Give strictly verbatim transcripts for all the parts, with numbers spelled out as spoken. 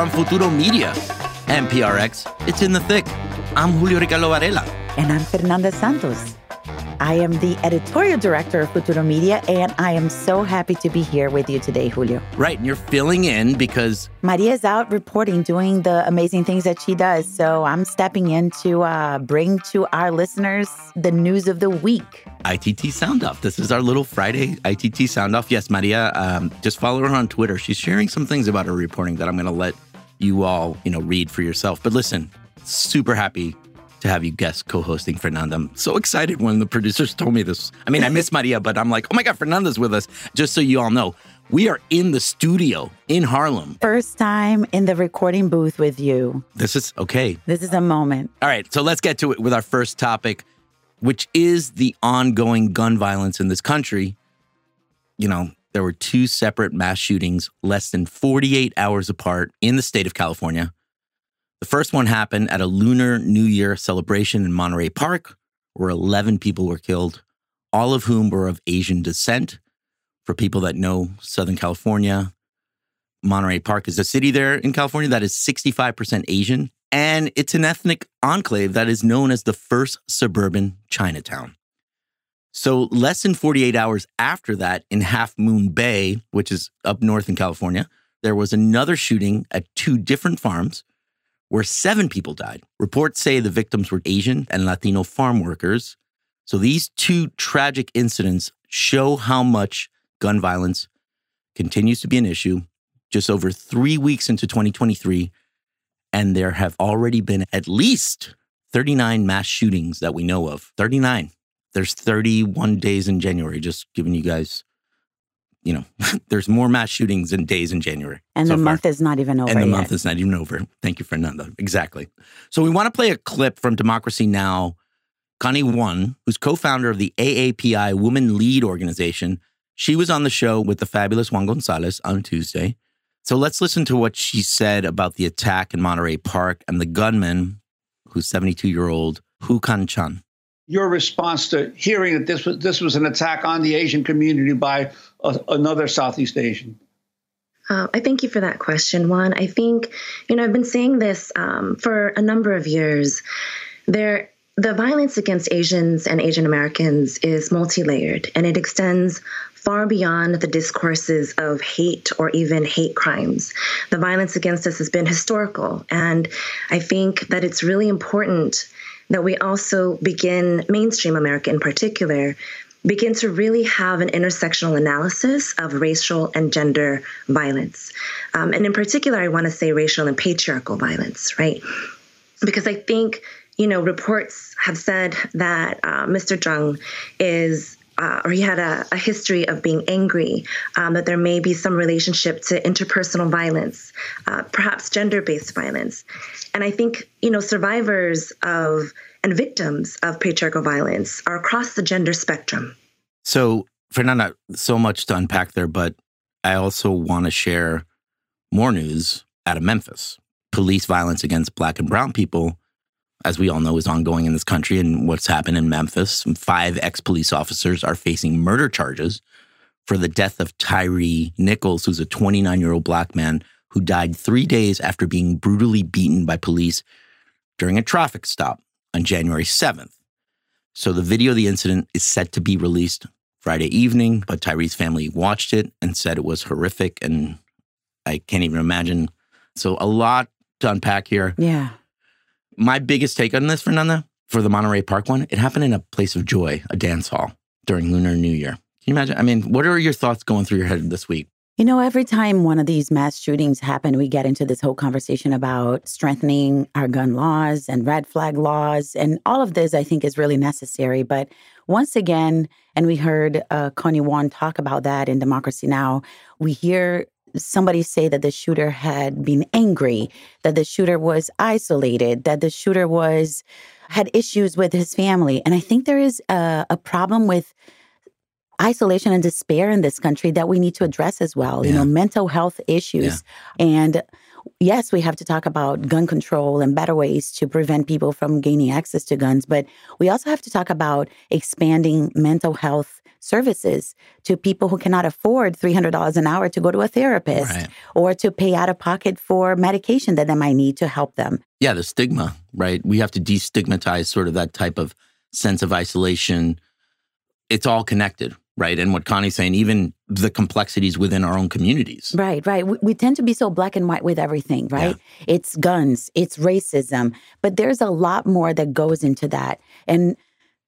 from Futuro Media. And P R X, it's in the thick. I'm Julio Ricardo Varela. And I'm Fernanda Santos. I am the editorial director of Futuro Media, and I am so happy to be here with you today, Julio. Right, and you're filling in because Maria is out reporting, doing the amazing things that she does. So I'm stepping in to uh, bring to our listeners the news of the week. I T T Sound Off. This is our little Friday I T T Sound Off. Yes, Maria, um, just follow her on Twitter. She's sharing some things about her reporting that I'm going to let you all, you know, read for yourself. But listen, super happy to have you guest co-hosting, Fernanda. I'm so excited when the producers told me this. I mean, I miss Maria, but I'm like, oh my God, Fernanda's with us. Just so you all know, we are in the studio in Harlem. First time in the recording booth with you. This is, okay. This is a moment. All right, so let's get to it with our first topic, which is the ongoing gun violence in this country. You know, there were two separate mass shootings less than forty-eight hours apart in the state of California. The first one happened at a Lunar New Year celebration in Monterey Park, where eleven people were killed, all of whom were of Asian descent. For people that know Southern California, Monterey Park is a city there in California that is sixty-five percent Asian, and it's an ethnic enclave that is known as the first suburban Chinatown. So less than forty-eight hours after that, in Half Moon Bay, which is up north in California, there was another shooting at two different farms, where seven people died. Reports say the victims were Asian and Latino farm workers. So these two tragic incidents show how much gun violence continues to be an issue just over three weeks into twenty twenty-three. And there have already been at least thirty-nine mass shootings that we know of. thirty-nine. There's thirty-one days in January, just giving you guys, you know, there's more mass shootings than days in January. And so the month far. is not even over And the yet. month is not even over. Thank you, Fernanda. Exactly. So we want to play a clip from Democracy Now. Connie Won, who's co-founder of the A A P I Women Lead organization, she was on the show with the fabulous Juan Gonzalez on Tuesday. So let's listen to what she said about the attack in Monterey Park and the gunman, who's seventy-two-year-old Hu Kan Chan. Your response to hearing that this was this was an attack on the Asian community by a, another Southeast Asian? Uh, I thank you for that question, Juan. I think, you know, I've been saying this um, for a number of years. There, the violence against Asians and Asian Americans is multi-layered, and it extends far beyond the discourses of hate or even hate crimes. The violence against us has been historical, and I think that it's really important that we also begin, mainstream America in particular, begin to really have an intersectional analysis of racial and gender violence. Um, and in particular, I want to say racial and patriarchal violence, right? Because I think, you know, reports have said that uh, Mister Zhang is, uh, or he had a, a history of being angry, um, that there may be some relationship to interpersonal violence, uh, perhaps gender-based violence. And I think, you know, survivors of and victims of patriarchal violence are across the gender spectrum. So, Fernanda, so much to unpack there, but I also want to share more news out of Memphis. Police violence against Black and brown people, as we all know, is ongoing in this country. And what's happened in Memphis, five ex-police officers are facing murder charges for the death of Tyree Nichols, who's a twenty-nine-year-old Black man who died three days after being brutally beaten by police during a traffic stop on January seventh. So the video of the incident is set to be released Friday evening, but Tyree's family watched it and said it was horrific, and I can't even imagine. So a lot to unpack here. Yeah. My biggest take on this, Fernanda, for the Monterey Park one, it happened in a place of joy, a dance hall, during Lunar New Year. Can you imagine? I mean, what are your thoughts going through your head this week? You know, every time one of these mass shootings happen, we get into this whole conversation about strengthening our gun laws and red flag laws. And all of this, I think, is really necessary. But once again, and we heard uh, Connie Won talk about that in Democracy Now!, we hear somebody say that the shooter had been angry, that the shooter was isolated, that the shooter was had issues with his family. And I think there is a, a problem with isolation and despair in this country that we need to address as well, yeah. You know, mental health issues. Yeah. And yes, we have to talk about gun control and better ways to prevent people from gaining access to guns, but we also have to talk about expanding mental health services to people who cannot afford three hundred dollars an hour to go to a therapist, right, or to pay out of pocket for medication that they might need to help them. Yeah, the stigma, right? We have to destigmatize sort of that type of sense of isolation. It's all connected, right? And what Connie's saying, even the complexities within our own communities. Right, right. We, we tend to be so black and white with everything, right? Yeah. It's guns, it's racism, but there's a lot more that goes into that. And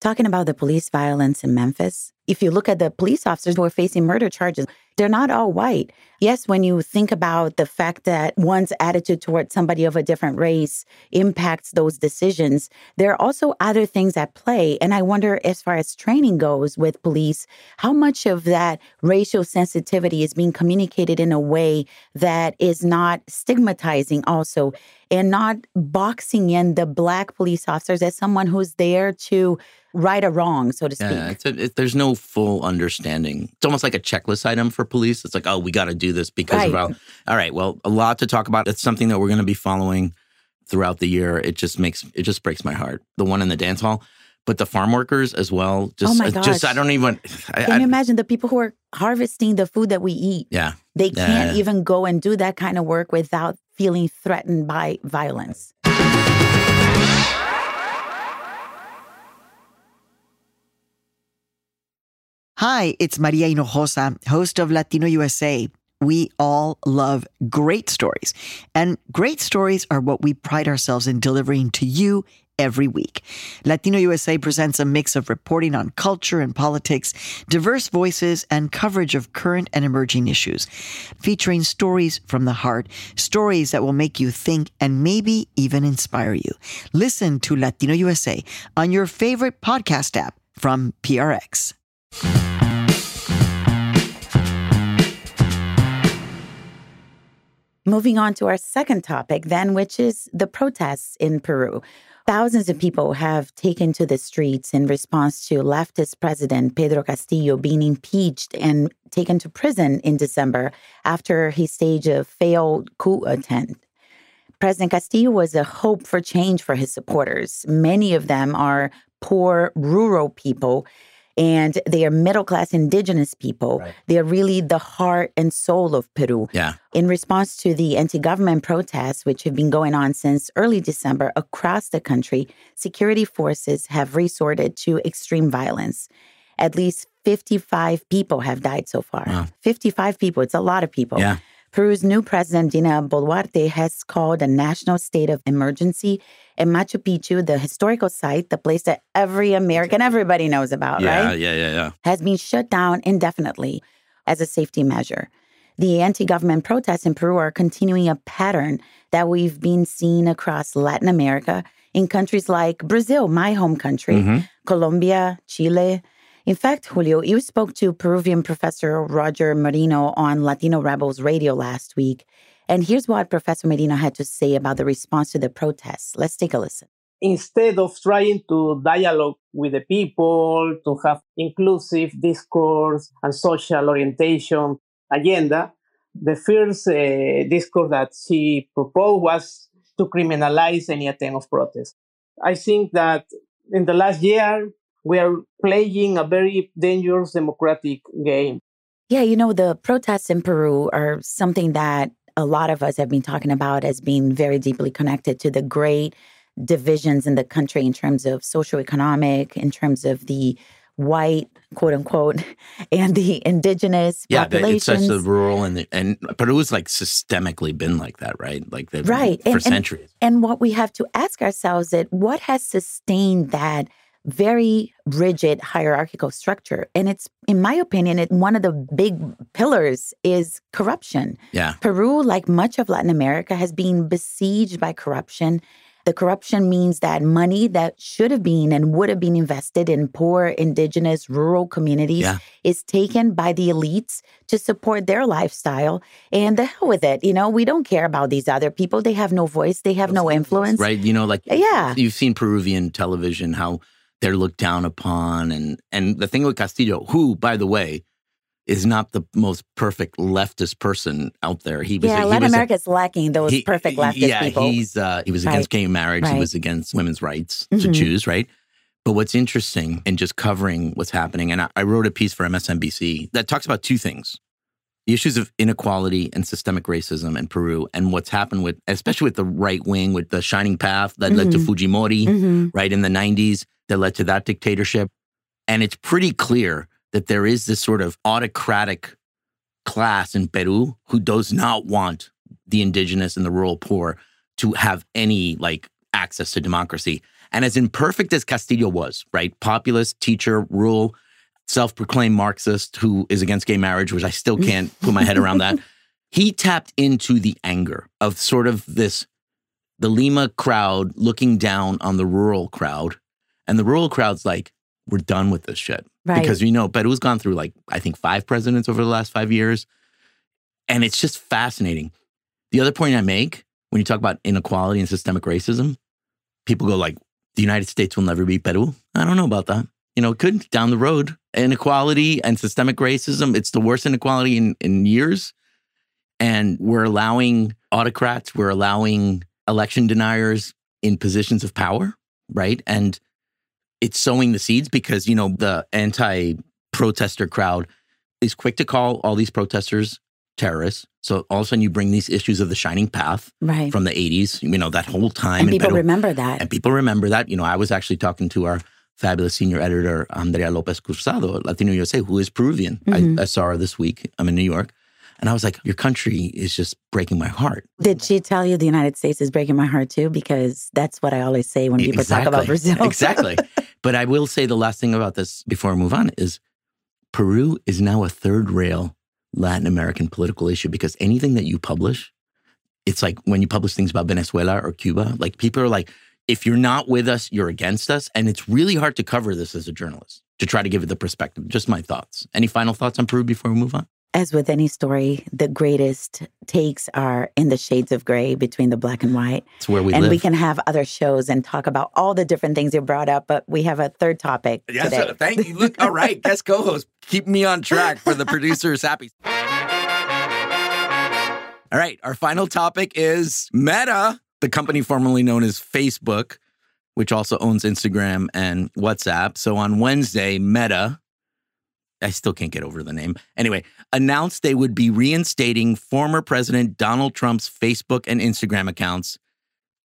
talking about the police violence in Memphis, if you look at the police officers who are facing murder charges, they're not all white. Yes, when you think about the fact that one's attitude towards somebody of a different race impacts those decisions, there are also other things at play. And I wonder, as far as training goes with police, how much of that racial sensitivity is being communicated in a way that is not stigmatizing also, and not boxing in the Black police officers as someone who's there to right or wrong, so to speak. Yeah, it's a, it, there's no full understanding. It's almost like a checklist item for police. It's like, oh, we got to do this because right. of our, all right, well, a lot to talk about. It's something that we're going to be following throughout the year. It just makes, it just breaks my heart. The one in the dance hall, but the farm workers as well. Just, oh my gosh. just I don't even. I, Can you I, imagine the people who are harvesting the food that we eat? Yeah. They yeah, can't yeah. even go and do that kind of work without feeling threatened by violence. Hi, it's Maria Hinojosa, host of Latino U S A. We all love great stories. And great stories are what we pride ourselves in delivering to you every week. Latino U S A presents a mix of reporting on culture and politics, diverse voices, and coverage of current and emerging issues, featuring stories from the heart, stories that will make you think and maybe even inspire you. Listen to Latino U S A on your favorite podcast app from P R X. Moving on to our second topic then, which is the protests in Peru. Thousands of people have taken to the streets in response to leftist president Pedro Castillo being impeached and taken to prison in December after he staged a failed coup attempt. President Castillo was a hope for change for his supporters. Many of them are poor rural people, and they are middle-class indigenous people. Right. They are really the heart and soul of Peru. Yeah. In response to the anti-government protests, which have been going on since early December across the country, security forces have resorted to extreme violence. At least fifty-five people have died so far. Wow. fifty-five people. It's a lot of people. Yeah. Peru's new president, Dina Boluarte, has called a national state of emergency. And Machu Picchu, the historical site, the place that every American, everybody knows about, yeah, right? Yeah, yeah, yeah, yeah. has been shut down indefinitely as a safety measure. The anti-government protests in Peru are continuing a pattern that we've been seeing across Latin America in countries like Brazil, my home country, mm-hmm. Colombia, Chile. In fact, Julio, you spoke to Peruvian professor Roger Marino on Latino Rebels radio last week. And here's what Professor Marino had to say about the response to the protests. Let's take a listen. Instead of trying to dialogue with the people, to have inclusive discourse and social orientation agenda, the first uh, discourse that she proposed was to criminalize any attempt of protest. I think that in the last year, we are playing a very dangerous democratic game. Yeah, you know, the protests in Peru are something that a lot of us have been talking about as being very deeply connected to the great divisions in the country in terms of socioeconomic, in terms of the white, quote unquote, and the indigenous yeah, populations. Yeah, it's such the rural and, the, and Peru's like systemically been like that, right? Like they've right. been for and, centuries. And, and what we have to ask ourselves is what has sustained that very rigid hierarchical structure. And it's, in my opinion, it, one of the big pillars is corruption. Yeah. Peru, like much of Latin America, has been besieged by corruption. The corruption means that money that should have been and would have been invested in poor, indigenous, rural communities yeah. is taken by the elites to support their lifestyle. And the hell with it. You know, we don't care about these other people. They have no voice. They have Those no influence. Right. You know, like yeah. you've seen Peruvian television, how they're looked down upon. And, and the thing with Castillo, who, by the way, is not the most perfect leftist person out there. He was, yeah, Latin America is lacking those he, perfect leftist yeah, people. Yeah, he's uh, he was right. against gay marriage. Right. He was against women's rights mm-hmm. to choose, right? But what's interesting and just covering what's happening, and I, I wrote a piece for M S N B C that talks about two things. The issues of inequality and systemic racism in Peru and what's happened with, especially with the right wing, with the Shining Path that mm-hmm. led to Fujimori, mm-hmm. right, in the nineties, that led to that dictatorship. And it's pretty clear that there is this sort of autocratic class in Peru who does not want the indigenous and the rural poor to have any, like, access to democracy. And as imperfect as Castillo was, right, populist, teacher, rural, self-proclaimed Marxist who is against gay marriage, which I still can't put my head around that. He tapped into the anger of sort of this, the Lima crowd looking down on the rural crowd. And the rural crowd's like, we're done with this shit. Right. Because, you know, Peru's gone through like, I think five presidents over the last five years. And it's just fascinating. The other point I make, when you talk about inequality and systemic racism, people go like, the United States will never beat Peru. I don't know about that. You know, it could down the road. Inequality and systemic racism, it's the worst inequality in, in years. And we're allowing autocrats, we're allowing election deniers in positions of power, right? And it's sowing the seeds because, you know, the anti-protester crowd is quick to call all these protesters terrorists. So all of a sudden you bring these issues of the Shining Path right. from the eighties, you know, that whole time. And people Peru, remember that. And people remember that. You know, I was actually talking to our fabulous senior editor, Andrea Lopez Carcamo at Latino U S A, who is Peruvian. Mm-hmm. I, I saw her this week. I'm in New York. And I was like, your country is just breaking my heart. Did she tell you the United States is breaking my heart too? Because that's what I always say when people exactly. talk about Brazil. Exactly. But I will say the last thing about this before I move on is Peru is now a third rail Latin American political issue because anything that you publish, it's like when you publish things about Venezuela or Cuba, like people are like, if you're not with us, you're against us. And it's really hard to cover this as a journalist, to try to give it the perspective. Just my thoughts. Any final thoughts on Peru before we move on? As with any story, the greatest takes are in the shades of gray between the black and white. It's where we and live. And we can have other shows and talk about all the different things you brought up, but we have a third topic yes, today. Yes, thank you. Look, all right, guest co-host, keep me on track for the producer's happy. All right, our final topic is Meta, the company formerly known as Facebook, which also owns Instagram and WhatsApp. So on Wednesday, Meta... I still can't get over the name. Anyway, announced they would be reinstating former President Donald Trump's Facebook and Instagram accounts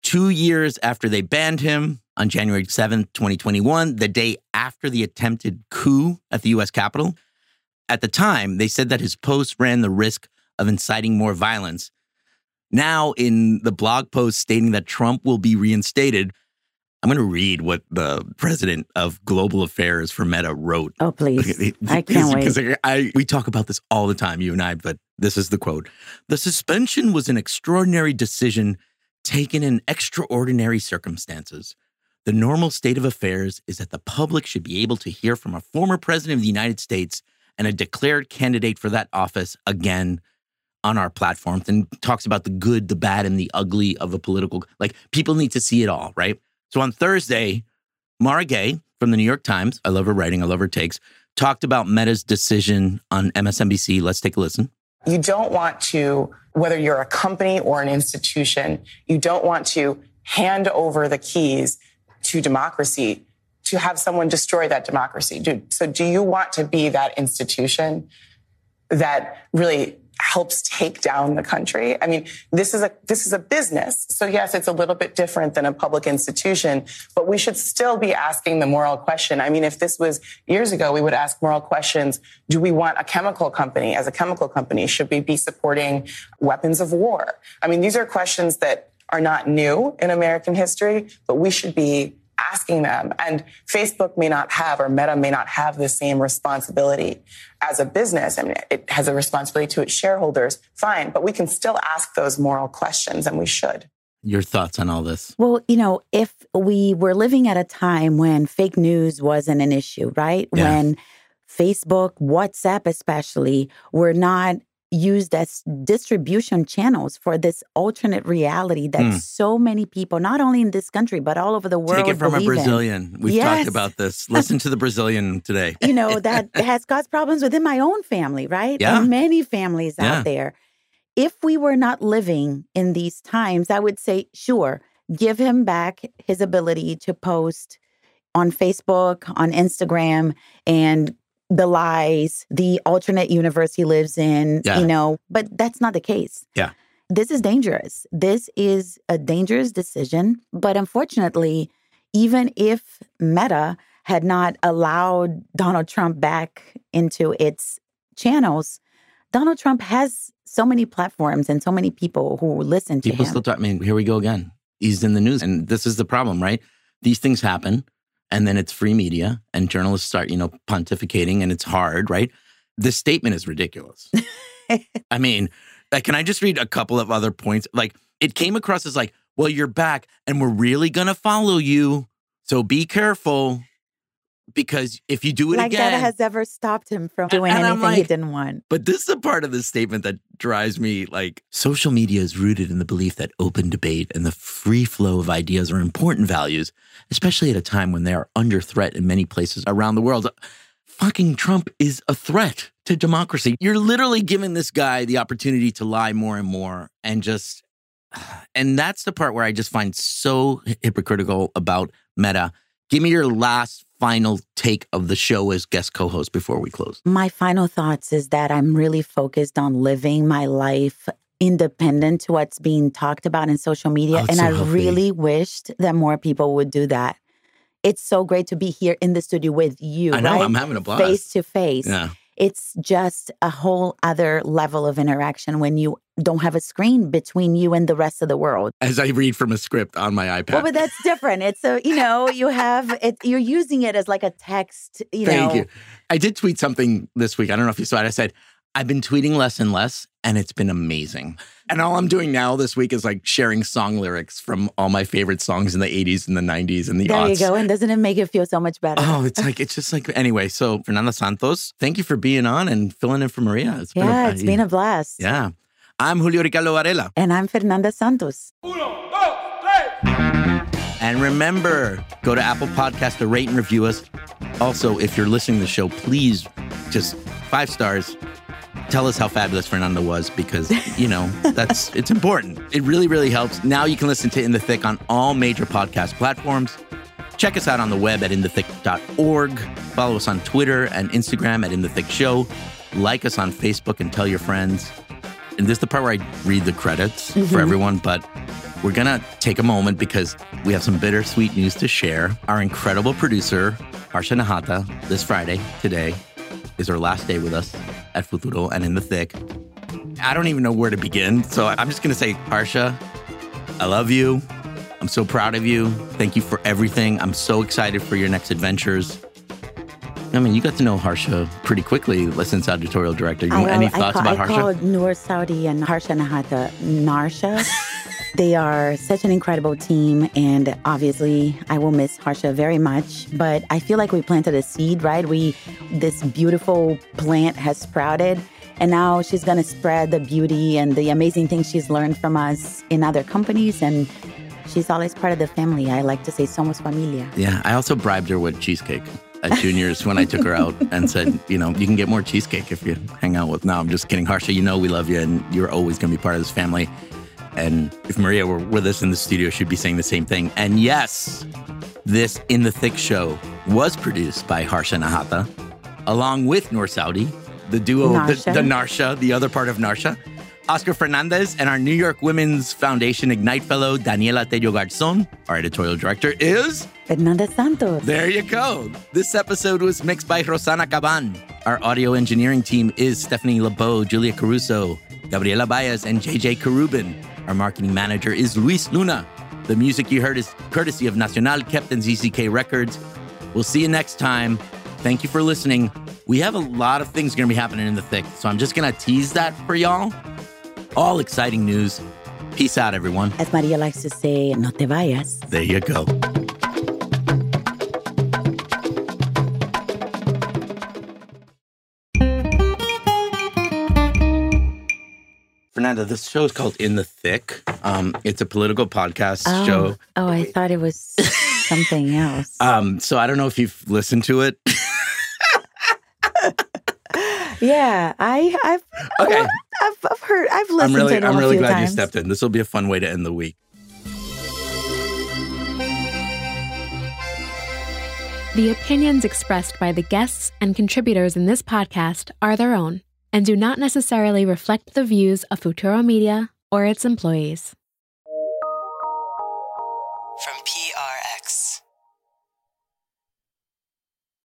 two years after they banned him on January seventh, twenty twenty-one, the day after the attempted coup at the U S Capitol. At the time, they said that his posts ran the risk of inciting more violence. Now, in the blog post stating that Trump will be reinstated, I'm going to read what the president of Global Affairs for Meta wrote. Oh, please. I can't wait. I, we talk about this all the time, you and I, but this is the quote. The suspension was an extraordinary decision taken in extraordinary circumstances. The normal state of affairs is that the public should be able to hear from a former president of the United States and a declared candidate for that office again on our platforms, and talks about the good, the bad, and the ugly of a political, like people need to see it all, right? So on Thursday, Mara Gay from The New York Times, I love her writing, I love her takes, talked about Meta's decision on M S N B C. Let's take a listen. You don't want to, whether you're a company or an institution, you don't want to hand over the keys to democracy to have someone destroy that democracy. So do you want to be that institution that really helps take down the country? I mean, this is a this is a business. So yes, it's a little bit different than a public institution, but we should still be asking the moral question. I mean, if this was years ago, we would ask moral questions. Do we want a chemical company? As a chemical company, should we be supporting weapons of war? I mean, these are questions that are not new in American history, but we should be asking them. And Facebook may not have, or Meta may not have, the same responsibility as a business. I mean, it has a responsibility to its shareholders, fine, but we can still ask those moral questions, and we should. Your thoughts on all this? Well, you know, if we were living at a time when fake news wasn't an issue, right? Yeah. When Facebook, WhatsApp especially, were not used as distribution channels for this alternate reality that mm. so many people, not only in this country, but all over the world, take it from a Brazilian. In. We've yes. talked about this. Listen to the Brazilian today. You know, that has caused problems within my own family, right? Yeah. And many families yeah. out there. If we were not living in these times, I would say, sure, give him back his ability to post on Facebook, on Instagram, and the lies, the alternate universe he lives in, yeah. you know, but that's not the case. Yeah. This is dangerous. This is a dangerous decision. But unfortunately, even if Meta had not allowed Donald Trump back into its channels, Donald Trump has so many platforms and so many people who listen to him. People still talk. I mean, here we go again. He's in the news. And this is the problem, right? These things happen. And then it's free media and journalists start, you know, pontificating and it's hard, right? This statement is ridiculous. I mean, like, can I just read a couple of other points? Like, it came across as like, well, you're back and we're really going to follow you. So be careful because if you do it like again. Like that has ever stopped him from doing and, and anything like, he didn't want. But this is a part of the statement that drives me like, social media is rooted in the belief that open debate and the free flow of ideas are important values, especially at a time when they are under threat in many places around the world. Fucking Trump is a threat to democracy. You're literally giving this guy the opportunity to lie more and more and just, and that's the part where I just find so hypocritical about Meta. Give me your last final take of the show as guest co-host before we close. My final thoughts is that I'm really focused on living my life independent to what's being talked about in social media. Oh, and so I healthy. really wished that more people would do that. It's so great to be here in the studio with you. I know, right? I'm having a blast. Face to face. Yeah. It's just a whole other level of interaction when you don't have a screen between you and the rest of the world. As I read from a script on my iPad. Well, but that's different. It's a, you know, you have, it, you're using it as like a text, you Thank know. Thank you. I did tweet something this week. I don't know if you saw it. I said, I've been tweeting less and less, and it's been amazing. And all I'm doing now this week is like sharing song lyrics from all my favorite songs in the eighties and the nineties and the there aughts. There you go. And doesn't it make it feel so much better? Oh, it's like, it's just like, anyway. So Fernanda Santos, thank you for being on and filling in for Maria. It's yeah, been a, it's been a blast. Yeah. I'm Julio Ricardo Varela. And I'm Fernanda Santos. Uno, dos, tres. And remember, go to Apple Podcasts to rate and review us. Also, if you're listening to the show, please just five stars. Tell us how fabulous Fernanda was because, you know, that's it's important. It really, really helps. Now you can listen to In the Thick on all major podcast platforms. Check us out on the web at in the thick dot org. Follow us on Twitter and Instagram at In the Thick Show. Like us on Facebook and tell your friends. And this is the part where I read the credits mm-hmm. for everyone, but we're going to take a moment because we have some bittersweet news to share. Our incredible producer, Harsha Nahata, this Friday, today, is her last day with us at Futuro and In the Thick. I don't even know where to begin, so I'm just going to say, Harsha, I love you. I'm so proud of you. Thank you for everything. I'm so excited for your next adventures. I mean, you got to know Harsha pretty quickly since editorial director. You I, any I, thoughts I call, about Harsha? I called Noor Saudi and Harsha Nahata Narsha. They are such an incredible team, and obviously I will miss Harsha very much, but I feel like we planted a seed, right? We, this beautiful plant has sprouted, and now she's going to spread the beauty and the amazing things she's learned from us in other companies, and she's always part of the family. I like to say somos familia. Yeah, I also bribed her with cheesecake at Junior's when I took her out and said, you know, you can get more cheesecake if you hang out with... No, I'm just kidding. Harsha, you know we love you, and you're always going to be part of this family. And if Maria were with us in the studio, she'd be saying the same thing. And yes, this In the Thick show was produced by Harsha Nahata, along with Noor Saudi, the duo, Narsha. The, the Narsha, the other part of Narsha, Oscar Fernandez, and our New York Women's Foundation Ignite fellow, Daniela Tello Garzon. Our editorial director is... Fernanda Santos. There you go. This episode was mixed by Rosana Caban. Our audio engineering team is Stephanie LeBeau, Julia Caruso, Gabriela Baez, and J J Karubin. Our marketing manager is Luis Luna. The music you heard is courtesy of Nacional, kept in Z C K Records. We'll see you next time. Thank you for listening. We have a lot of things going to be happening in the thick, so I'm just going to tease that for y'all. All exciting news. Peace out, everyone. As Maria likes to say, no te vayas. There you go. Fernanda, this show is called In the Thick. Um, it's a political podcast oh. show. Oh, I thought it was something else. Um, so I don't know if you've listened to it. Yeah, I, I've, okay. well, I've, I've heard, I've listened I'm really, to it I'm really glad times. You stepped in. This will be a fun way to end the week. The opinions expressed by the guests and contributors in this podcast are their own and do not necessarily reflect the views of Futuro Media or its employees. From P R X.